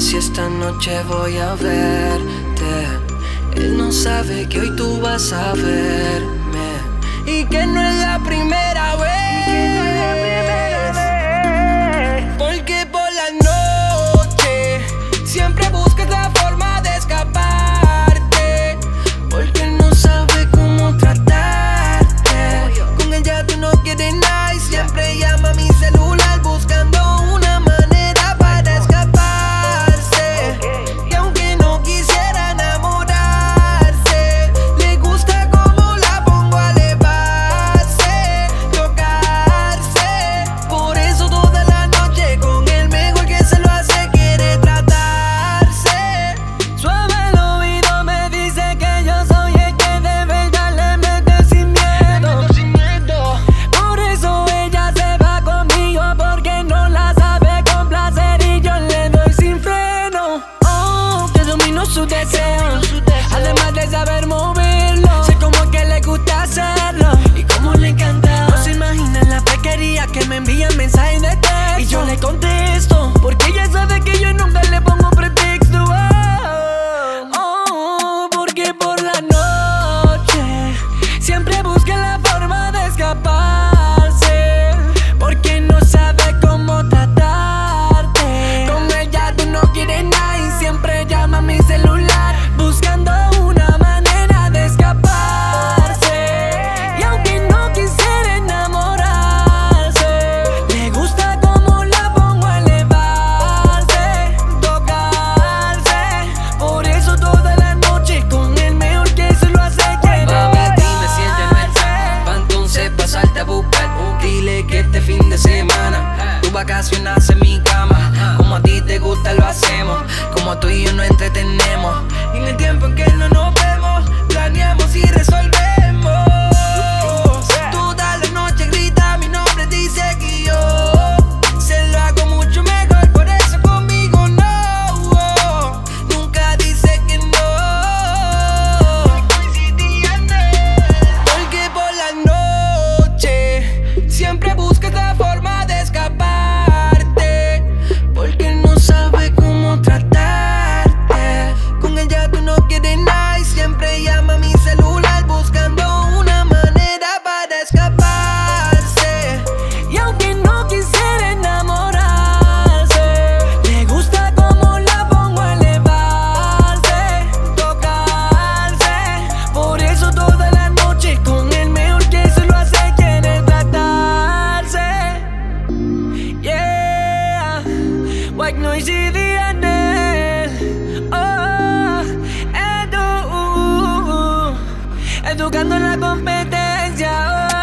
dime si esta noche voy a verte. Él no sabe que hoy tú vas a verme y que no es la primera vez. Porque por la noche siempre buscas la forma de escaparte, porque él no sabe cómo tratarte. Con ella tú no quieres nada y siempre llama a mi celular buscando una manera para escaparse. Y aunque no quisiera enamorarse, le gusta como la pongo a elevarse, tocarse. Por eso toda la noche con el mejor que se lo hace quiere tratarse. Suave el oído me dice que yo soy el que de verdad le mete sin miedo. Por eso ella se va conmigo, porque su deseo, además de saber moverlo, sé cómo es que le gusta hacerlo y cómo le encanta. No se imaginan la pesquería que me envían mensajes de texto y yo le contesto, porque ella sabe que yo nunca le pongo pretexto. Oh, oh, oh, porque por la noche siempre busca la forma de escaparse, porque no sabe cómo tratarte. Con ella tú no quieres nada y siempre llama a mi celular. Vacacionas en mi cama, como a ti te gusta lo hacemos, como tú y yo nos entretenemos, y en el tiempo en que no nos vemos, planeamos y resolvemos. Toda la noche grita mi nombre, dice que yo se lo hago mucho mejor, por eso conmigo no, nunca dice que no. Porque por la noche siempre buscas la forma de escapar, llama a mi celular buscando una manera para escaparse. Y aunque no quisiera enamorarse, le gusta como la pongo a elevarse, tocarse. Por eso toda la noche con el mejor que se lo hace quiere tratarse. Yeah, White Noise y DNL. Oh, educando en la competencia.